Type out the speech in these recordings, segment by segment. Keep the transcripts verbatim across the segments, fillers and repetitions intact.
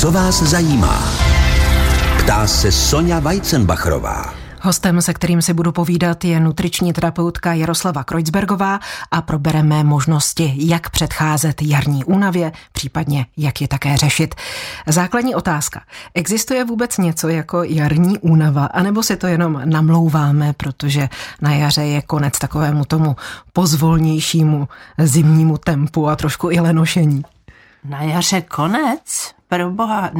Co vás zajímá? Ptá se Soňa Weizenbachrová. Hostem, se kterým si budu povídat, je nutriční terapeutka Jaroslava Kreuzbergová a probereme možnosti, jak předcházet jarní únavě, případně jak ji také řešit. Základní otázka. Existuje vůbec něco jako jarní únava, anebo si to jenom namlouváme, protože na jaře je konec takovému tomu pozvolnějšímu zimnímu tempu a trošku i lenošení? Na jaře konec? Proboha,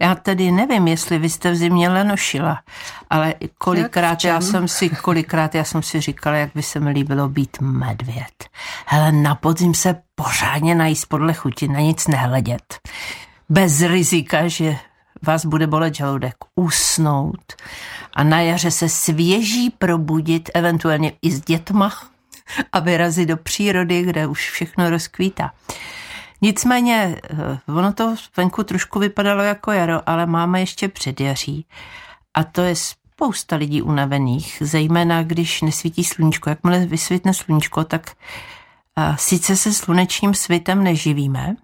já tedy nevím, jestli vy jste v zimě lenošila, ale kolikrát já jsem si, kolikrát já jsem si říkala, jak by se mi líbilo být medvěd. Hele, na podzim se pořádně najíst podle chuti, na nic nehledět. Bez rizika, že vás bude bolet žaludek, usnout a na jaře se svěží probudit, eventuálně i s dětma a vyrazit do přírody, kde už všechno rozkvítá. Nicméně, ono to venku trošku vypadalo jako jaro, ale máme ještě předjaří a to je spousta lidí unavených, zejména když nesvítí sluníčko. Jakmile vysvítne sluníčko, tak sice se slunečním svitem neživíme,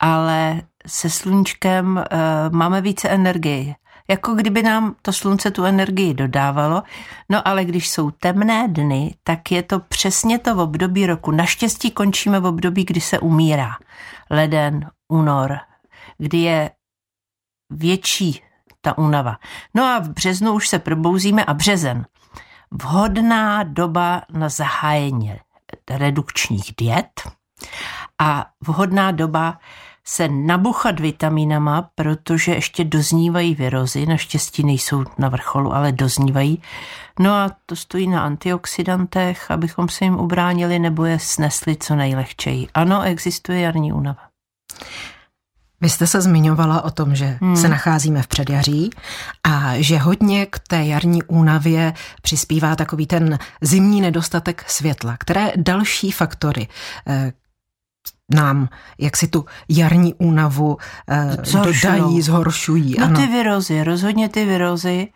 ale se sluníčkem máme více energie. Jako kdyby nám to slunce tu energii dodávalo, no ale když jsou temné dny, tak je to přesně to v období roku. Naštěstí končíme v období, kdy se umírá. Leden, únor, kdy je větší ta únava. No a v březnu už se probouzíme a březen. Vhodná doba na zahájení redukčních diet a vhodná doba se nabuchat vitaminama, protože ještě doznívají virozy, naštěstí nejsou na vrcholu, ale doznívají. No a to stojí na antioxidantech, abychom se jim ubránili nebo je snesli co nejlehčeji. Ano, existuje jarní únava. Vy jste se zmiňovala o tom, že hmm. se nacházíme v předjaří a že hodně k té jarní únavě přispívá takový ten zimní nedostatek světla. Které další faktory nám, jak si tu jarní únavu eh, dodají, zhoršují. No ano. Ty virozy, rozhodně ty virozy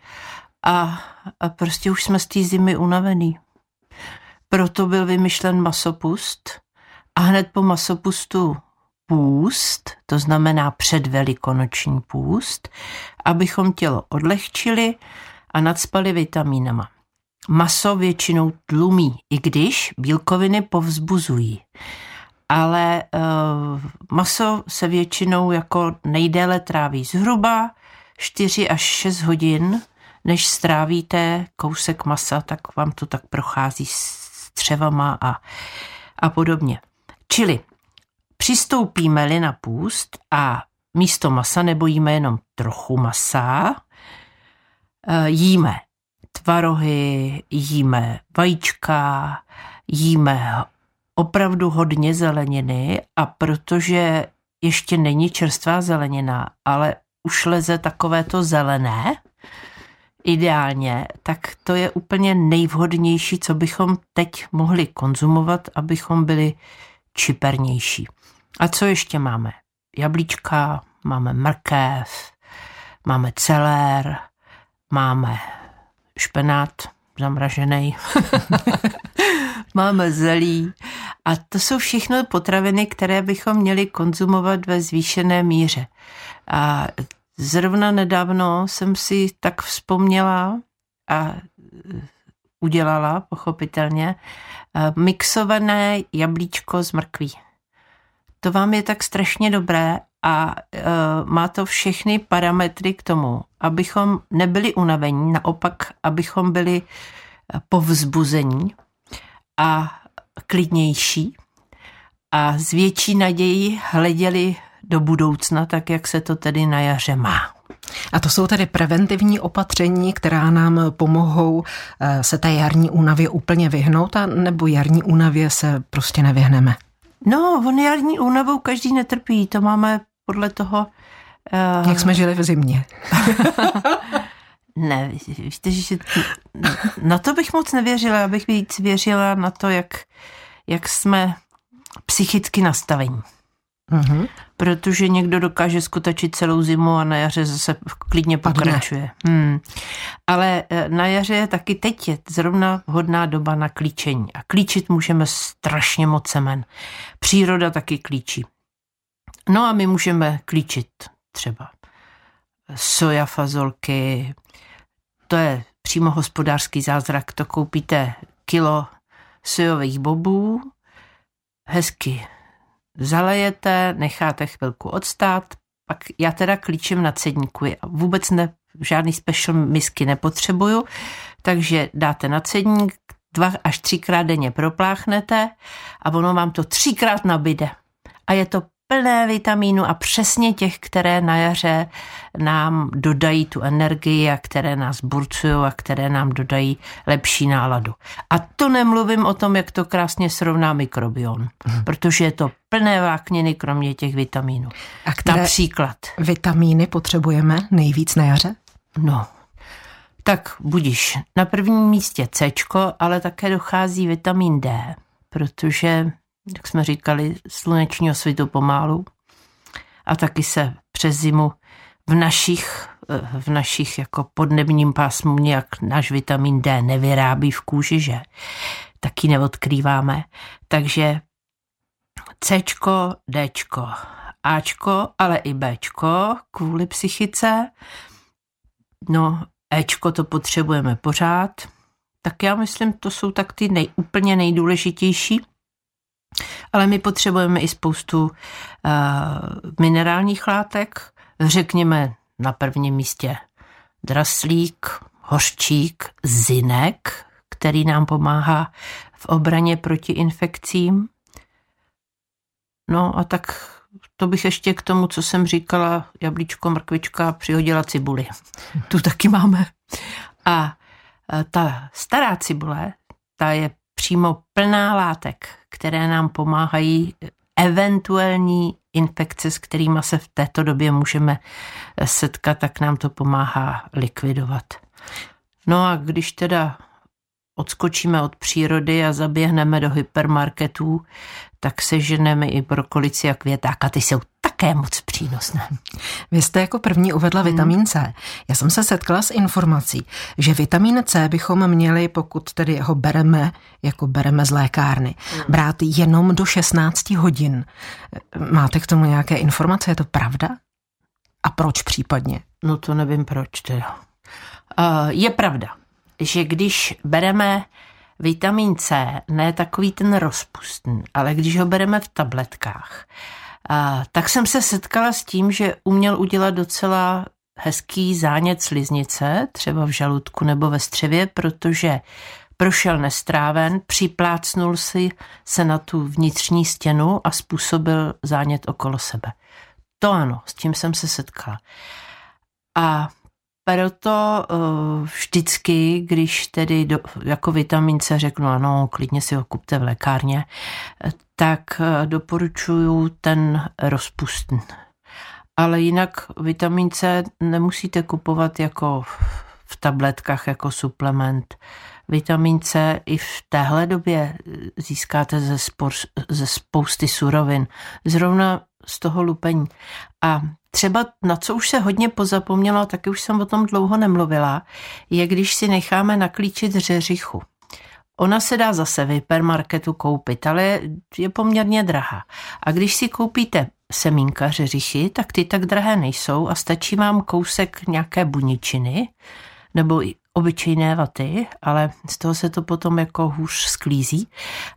a, a prostě už jsme z té zimy unavený. Proto byl vymyšlen masopust a hned po masopustu půst, to znamená předvelikonoční půst, abychom tělo odlehčili a nadspali vitamínama. Maso většinou tlumí, i když bílkoviny povzbuzují. Ale uh, maso se většinou jako nejdéle tráví zhruba čtyři až šest hodin, než strávíte kousek masa, tak vám to tak prochází s střevama a, a podobně. Čili přistoupíme-li na půst a místo masa nebo jíme jenom trochu masa, uh, jíme tvarohy, jíme vajíčka, jíme opravdu hodně zeleniny a protože ještě není čerstvá zelenina, ale už leze takovéto zelené, ideálně, tak to je úplně nejvhodnější, co bychom teď mohli konzumovat, abychom byli čipernější. A co ještě máme? Jablíčka, máme mrkev, máme celér, máme špenát zamražený, máme zelí. A to jsou všechno potraviny, které bychom měli konzumovat ve zvýšené míře. A zrovna nedávno jsem si tak vzpomněla a udělala, pochopitelně, mixované jablíčko z mrkví. To vám je tak strašně dobré a má to všechny parametry k tomu, abychom nebyli unavení, naopak, abychom byli povzbuzení a klidnější a s větší naději hleděli do budoucna, tak jak se to tedy na jaře má. A to jsou tedy preventivní opatření, která nám pomohou se té jarní únavě úplně vyhnout, a nebo jarní únavě se prostě nevyhneme? No, on jarní únavou každý netrpí, to máme podle toho... Uh... Jak jsme žili v zimě. Ne, víte, že na to bych moc nevěřila, abych víc věřila na to, jak, jak jsme psychicky nastavení. Mm-hmm. Protože někdo dokáže skotačit celou zimu a na jaře zase klidně pokračuje. Hmm. Ale na jaře je taky teď je zrovna vhodná doba na klíčení. A klíčit můžeme strašně moc semen. Příroda taky klíčí. No a my můžeme klíčit třeba soja, fazolky, to je přímo hospodářský zázrak, to koupíte kilo sojových bobů, hezky zalejete, necháte chvilku odstát, pak já teda klíčím na cedníku, já vůbec ne, žádný special misky nepotřebuju, takže dáte na cedník, dva až třikrát denně propláchnete a ono vám to třikrát nabide. A je to plné vitamínu a přesně těch, které na jaře nám dodají tu energii a které nás burcují a které nám dodají lepší náladu. A to nemluvím o tom, jak to krásně srovná mikrobiom, hmm. protože je to plné vákniny, kromě těch vitamínů. A které například vitamíny potřebujeme nejvíc na jaře? No, tak budiš. Na prvním místě C-čko, ale také dochází vitamin D, protože jak jsme říkali, slunečního svitu pomálu a taky se přes zimu v našich, v našich jako podnebním pásmu nějak náš vitamin D nevyrábí v kůži, že taky neodkrýváme. Takže Cčko, Dčko, Ačko, ale i Bčko kvůli psychice. No, Ečko to potřebujeme pořád. Tak já myslím, to jsou tak ty nej, úplně nejdůležitější. Ale my potřebujeme i spoustu uh, minerálních látek, řekněme na prvním místě draslík, hořčík, zinek, který nám pomáhá v obraně proti infekcím. No a tak to bych ještě k tomu, co jsem říkala, jablíčko, mrkvička, přihodila cibuli. Tu taky máme. A uh, ta stará cibule, ta je přímo plná látek, které nám pomáhají eventuální infekce, s kterými se v této době můžeme setkat, tak nám to pomáhá likvidovat. No a když teda odskočíme od přírody a zaběhneme do hypermarketů, tak seženeme i brokolici a květák a ty jsou také moc přínosné. Vy jste jako první uvedla vitamin C. Já jsem se setkala s informací, že vitamin C bychom měli, pokud tedy ho bereme, jako bereme z lékárny, brát jenom do šestnácti hodin. Máte k tomu nějaké informace? Je to pravda? A proč případně? No to nevím proč teda. Uh, je pravda, že když bereme vitamin C, ne takový ten rozpustný, ale když ho bereme v tabletkách, a tak jsem se setkala s tím, že uměl udělat docela hezký zánět sliznice, třeba v žaludku nebo ve střevě, protože prošel nestráven, připlácnul si se na tu vnitřní stěnu a způsobil zánět okolo sebe. To ano, s tím jsem se setkala. A proto uh, vždycky, když tedy do, jako vitamin C řeknu, ano, klidně si ho kupte v lékárně, tak uh, doporučuju ten rozpustný. Ale jinak vitamin C nemusíte kupovat jako v tabletkách, jako suplement. Vitamin C i v téhle době získáte ze, spor, ze spousty surovin. Zrovna z toho lupení. A třeba na co už se hodně pozapomněla, taky už jsem o tom dlouho nemluvila, je když si necháme naklíčit řeřichu. Ona se dá zase v hypermarketu koupit, ale je poměrně drahá. A když si koupíte semínka řeřichy, tak ty tak drahé nejsou a stačí vám kousek nějaké buničiny nebo i obyčejné vaty, ale z toho se to potom jako hůř sklízí.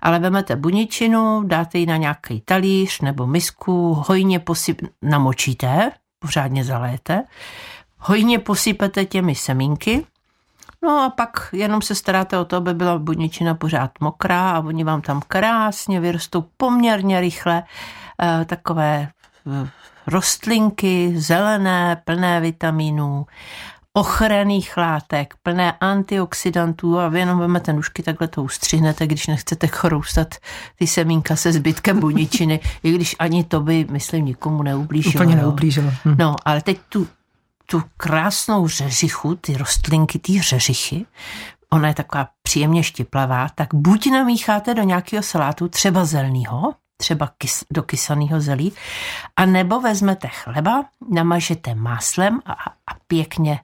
Ale vemete buničinu, dáte ji na nějaký talíř nebo misku, hojně posyp... namočíte, pořádně zalejete, hojně posypete těmi semínky, no a pak jenom se staráte o to, aby byla buničina pořád mokrá a oni vám tam krásně vyrostou poměrně rychle eh, takové eh, rostlinky, zelené, plné vitamínů, ochranných látek, plné antioxidantů a vy jenom vemete nůžky, takhle to ustřihnete, když nechcete chroustat ty semínka se zbytkem buničiny, i když ani to by, myslím, nikomu neublížilo. Úplně neublížilo. Hm. No, ale teď tu, tu krásnou řeřichu, ty rostlinky, ty řeřichy, ona je taková příjemně štiplavá, tak buď namícháte do nějakého salátu, třeba zelného, třeba kys, do kysaného zelí, a nebo vezmete chleba, namažete máslem a, a pěkně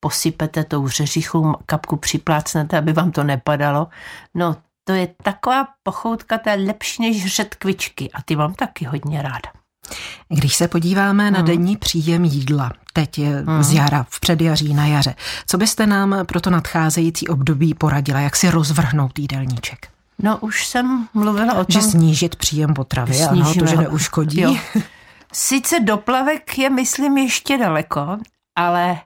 posypete tou řeřichou, kapku připlácnete, aby vám to nepadalo. No, to je taková pochoutka, ta je lepší než řetkvičky a ty mám taky hodně ráda. Když se podíváme hmm. na denní příjem jídla, teď hmm. z jara, v předjaří, na jaře, co byste nám pro to nadcházející období poradila, jak si rozvrhnout jídelníček? No už jsem mluvila o tom. Že snížit příjem potravy, snížíme, ano, to, že neuškodí. Jo. Sice doplavek je, myslím, ještě daleko, ale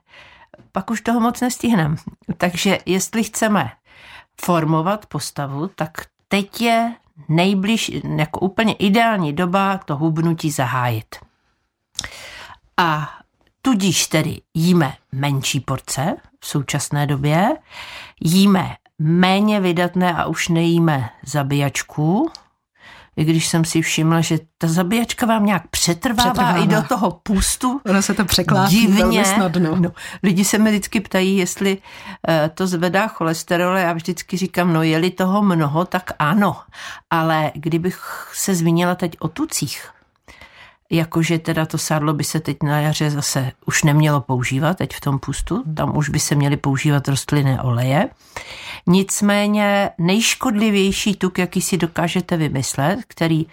pak už toho moc nestihneme. Takže jestli chceme formovat postavu, tak teď je nejbliž, jako úplně ideální doba to hubnutí zahájit. A tudíž tedy jíme menší porce v současné době, jíme méně vydatné a už nejíme zabíjačku, i když jsem si všimla, že ta zabíjačka vám nějak přetrvává, přetrvává. i do toho pustu. Ono se to překlápí velmi snadno. No, lidi se mi vždycky ptají, jestly to zvedá cholesterol, a vždycky říkám, no je-li toho mnoho, tak ano. Ale kdybych se zmínila teď o tucích, jakože teda to sádlo by se teď na jaře zase už nemělo používat, teď v tom pustu, tam už by se měly používat rostlinné oleje. Nicméně nejškodlivější tuk, jaký si dokážete vymyslet, který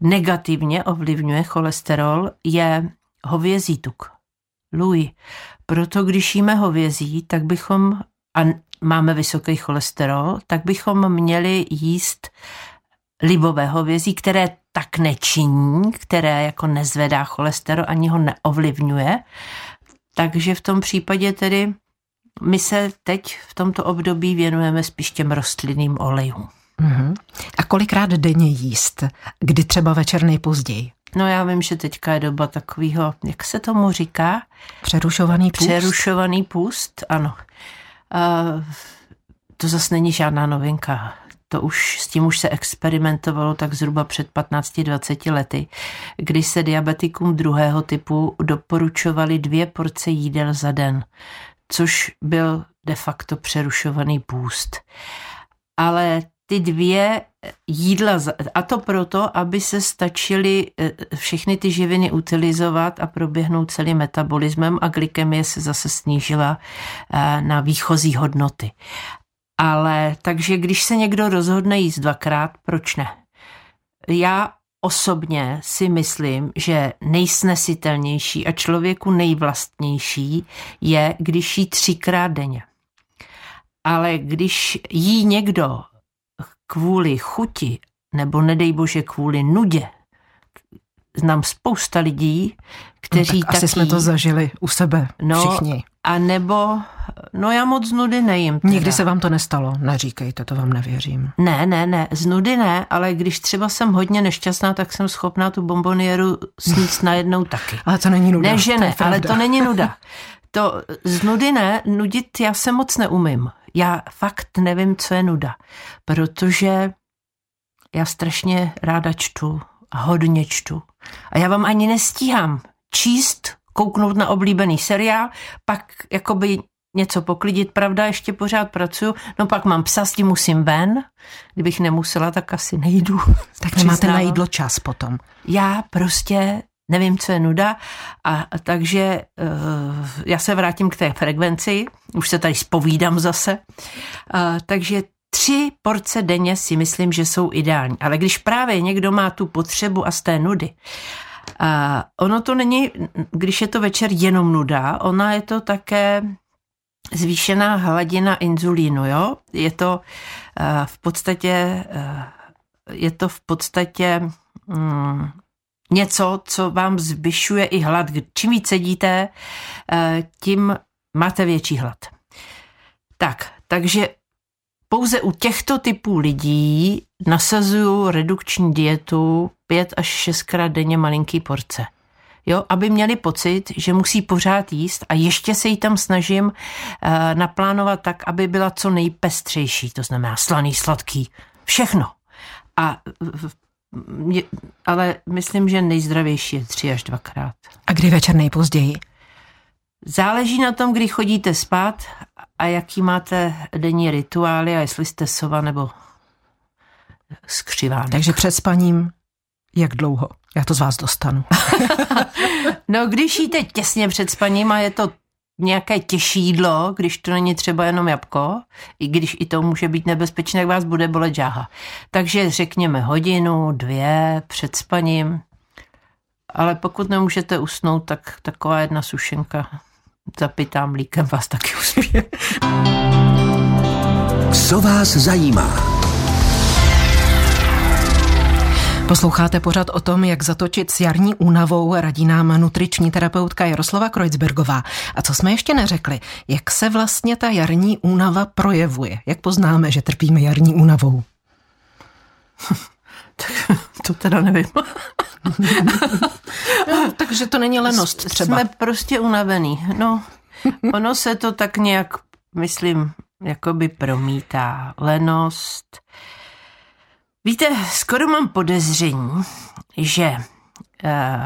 negativně ovlivňuje cholesterol, je hovězí tuk. Luj. Proto když jíme hovězí, tak bychom, a máme vysoký cholesterol, tak bychom měli jíst libové hovězí, které tak nečiní, které jako nezvedá cholesterol, ani ho neovlivňuje. Takže v tom případě tedy my se teď v tomto období věnujeme spíš těm rostlinným olejům. Mm-hmm. A kolikrát denně jíst? Kdy třeba večer nejpozději? No já vím, že teďka je doba takového, jak se tomu říká? Přerušovaný půst. Přerušovaný půst, ano. Uh, to zase není žádná novinka. To už, s tím už se experimentovalo tak zhruba před patnácti až dvaceti lety, kdy se diabetikům druhého typu doporučovali dvě porce jídel za den, což byl de facto přerušovaný půst. Ale ty dvě jídla, a to proto, aby se stačily všechny ty živiny utilizovat a proběhnout celým metabolismem a glykemie se zase snížila na výchozí hodnoty. Ale takže když se někdo rozhodne jíst dvakrát, proč ne? Já osobně si myslím, že nejsnesitelnější a člověku nejvlastnější je, když jí třikrát denně. Ale když jí někdo kvůli chuti, nebo nedej bože kvůli nudě, znám spousta lidí, kteří no, tak asi taky, jsme to zažili u sebe no, všichni. A nebo, no já moc z nudy nejím. Teda. Nikdy se vám to nestalo, neříkejte, to vám nevěřím. Ne, ne, ne, z nudy ne, ale když třeba jsem hodně nešťastná, tak jsem schopná tu bombonieru sníst najednou taky. Ale to není nuda. Ne, že ne, to ale to není nuda. To z nudy ne, nudit já se moc neumím. Já fakt nevím, co je nuda, protože já strašně ráda čtu, hodně čtu. A já vám ani nestíhám číst, kouknout na oblíbený seriál, pak jakoby něco poklidit, pravda, ještě pořád pracuju, no pak mám psa, s tím musím ven, kdybych nemusela, tak asi nejdu. Tak nemáte na jídlo čas potom. Já prostě nevím, co je nuda, a, a takže uh, já se vrátím k té frekvenci, už se tady zpovídám zase, uh, takže Tři porce denně si myslím, že jsou ideální. Ale když právě někdo má tu potřebu a z té nudy, a ono to není, když je to večer jenom nuda, ona je to také zvýšená hladina inzulínu, jo? Je to v podstatě, je to v podstatě hmm, něco, co vám zvyšuje i hlad. Čím víc sedíte, tím máte větší hlad. Tak, takže pouze u těchto typů lidí nasazuju redukční dietu pět až šestkrát denně malinký porce. Jo, aby měli pocit, že musí pořád jíst, a ještě se jí tam snažím uh, naplánovat tak, aby byla co nejpestřejší, to znamená slaný, sladký, všechno. A mě, ale myslím, že nejzdravější je tři až dvakrát. A kdy večer nejpozději? Záleží na tom, kdy chodíte spát a jaký máte denní rituály a jestli jste sova nebo skřivánek. Takže před spaním jak dlouho? Já to z vás dostanu. No, když jíte těsně před spaním a je to nějaké těžší jídlo, když to není třeba jenom jabko, i když i to může být nebezpečné, jak vás bude bolet žáha. Takže řekněme hodinu, dvě před spaním Ale pokud nemůžete usnout, tak taková jedna sušenka zapitá mlíkem vás taky uspěje. Co vás zajímá? Posloucháte pořad o tom, jak zatočit s jarní únavou, radí nám nutriční terapeutka Jaroslava Kreuzbergová. A co jsme ještě neřekli, jak se vlastně ta jarní únava projevuje? Jak poznáme, že trpíme jarní únavou? Tak to teda nevím. No, takže to není lenost třeba. Jsme prostě unavený. No, ono se to tak nějak, myslím, jakoby promítá. Lenost. Víte, skoro mám podezření, že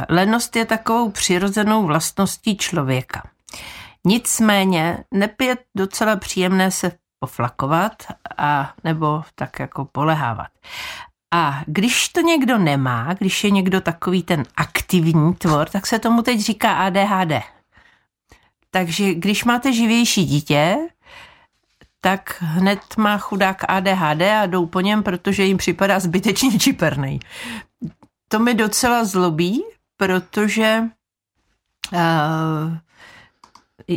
lenost je takovou přirozenou vlastností člověka. Nicméně nepět docela příjemné se poflakovat a nebo tak jako polehávat. A když to někdo nemá, když je někdo takový ten aktivní tvor, tak se tomu teď říká A D H D. Takže když máte živější dítě, tak hned má chudák A D H D a jdou po něm, protože jim připadá zbytečně čipernej. To mi docela zlobí, protože uh,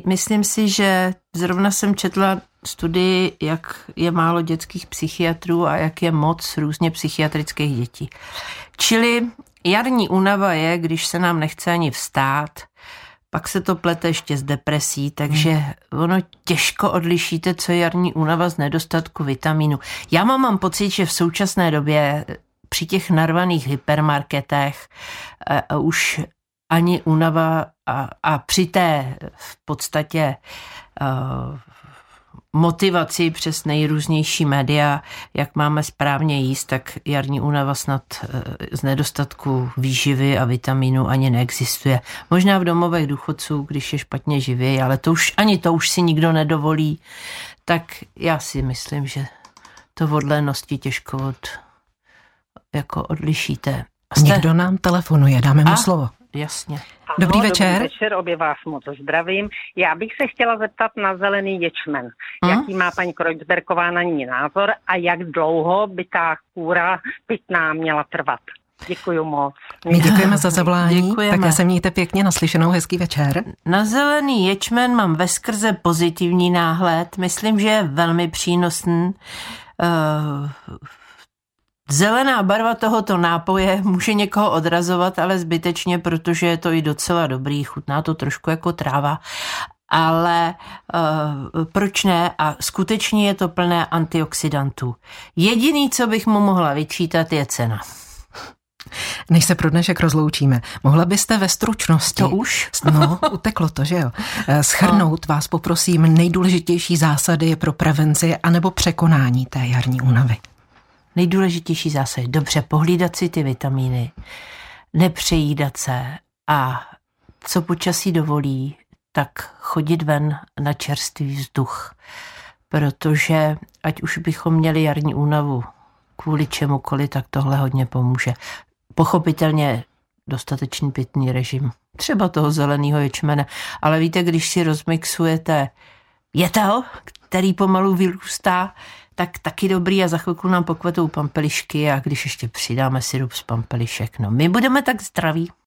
myslím si, že zrovna jsem četla studii, jak je málo dětských psychiatrů a jak je moc různě psychiatrických dětí. Čili jarní únava je, když se nám nechce ani vstát, pak se to plete ještě s depresí, takže ono těžko odlišíte, co je jarní únava z nedostatku vitamínu. Já mám, mám pocit, že v současné době při těch narvaných hypermarketech a, a už ani únava a, a při té v podstatě a, motivaci přes nejrůznější média, jak máme správně jíst, tak jarní únava snad z nedostatku výživy a vitamínu ani neexistuje. Možná v domovech důchodců, když je špatně živěj, ale to už, ani to už si nikdo nedovolí. Tak já si myslím, že to od lenosti těžko od, jako odlišíte. Jste... Někdo nám telefonuje, dáme mu a? slovo. Jasně. Ano, dobrý večer. Dobrý večer, obě vás moc zdravím. Já bych se chtěla zeptat na zelený ječmen. Hmm? Jaký má paní Kreuzbergová na ní názor a jak dlouho by ta kůra pitná měla trvat? Děkuju moc. My děkujeme za zavolání. Děkujeme. Tak já se mějte pěkně, naslyšenou, hezký večer. Na zelený ječmen mám veskrze pozitivní náhled. Myslím, že je velmi přínosný. Uh, Zelená barva tohoto nápoje může někoho odrazovat, ale zbytečně, protože je to i docela dobrý, chutná to trošku jako tráva, ale uh, proč ne? A skutečně je to plné antioxidantů. Jediný, co bych mu mohla vyčítat, je cena. Než se pro dnešek rozloučíme, mohla byste ve stručnosti... To už? No, uteklo to, že jo. Shrnout vás poprosím nejdůležitější zásady pro prevenci anebo překonání té jarní únavy. Nejdůležitější zásady. Dobře, pohlídat si ty vitamíny, nepřejídat se a co počasí dovolí, tak chodit ven na čerstvý vzduch, protože ať už bychom měli jarní únavu kvůli čemukoliv, tak tohle hodně pomůže. Pochopitelně dostatečný pitný režim, třeba toho zeleného ječmene, ale víte, když si rozmixujete jetel, který pomalu vyrůstá, tak taky dobrý a za chvilku nám pokvetou pampelišky a když ještě přidáme sirup z pampelišek. No, my budeme tak zdraví.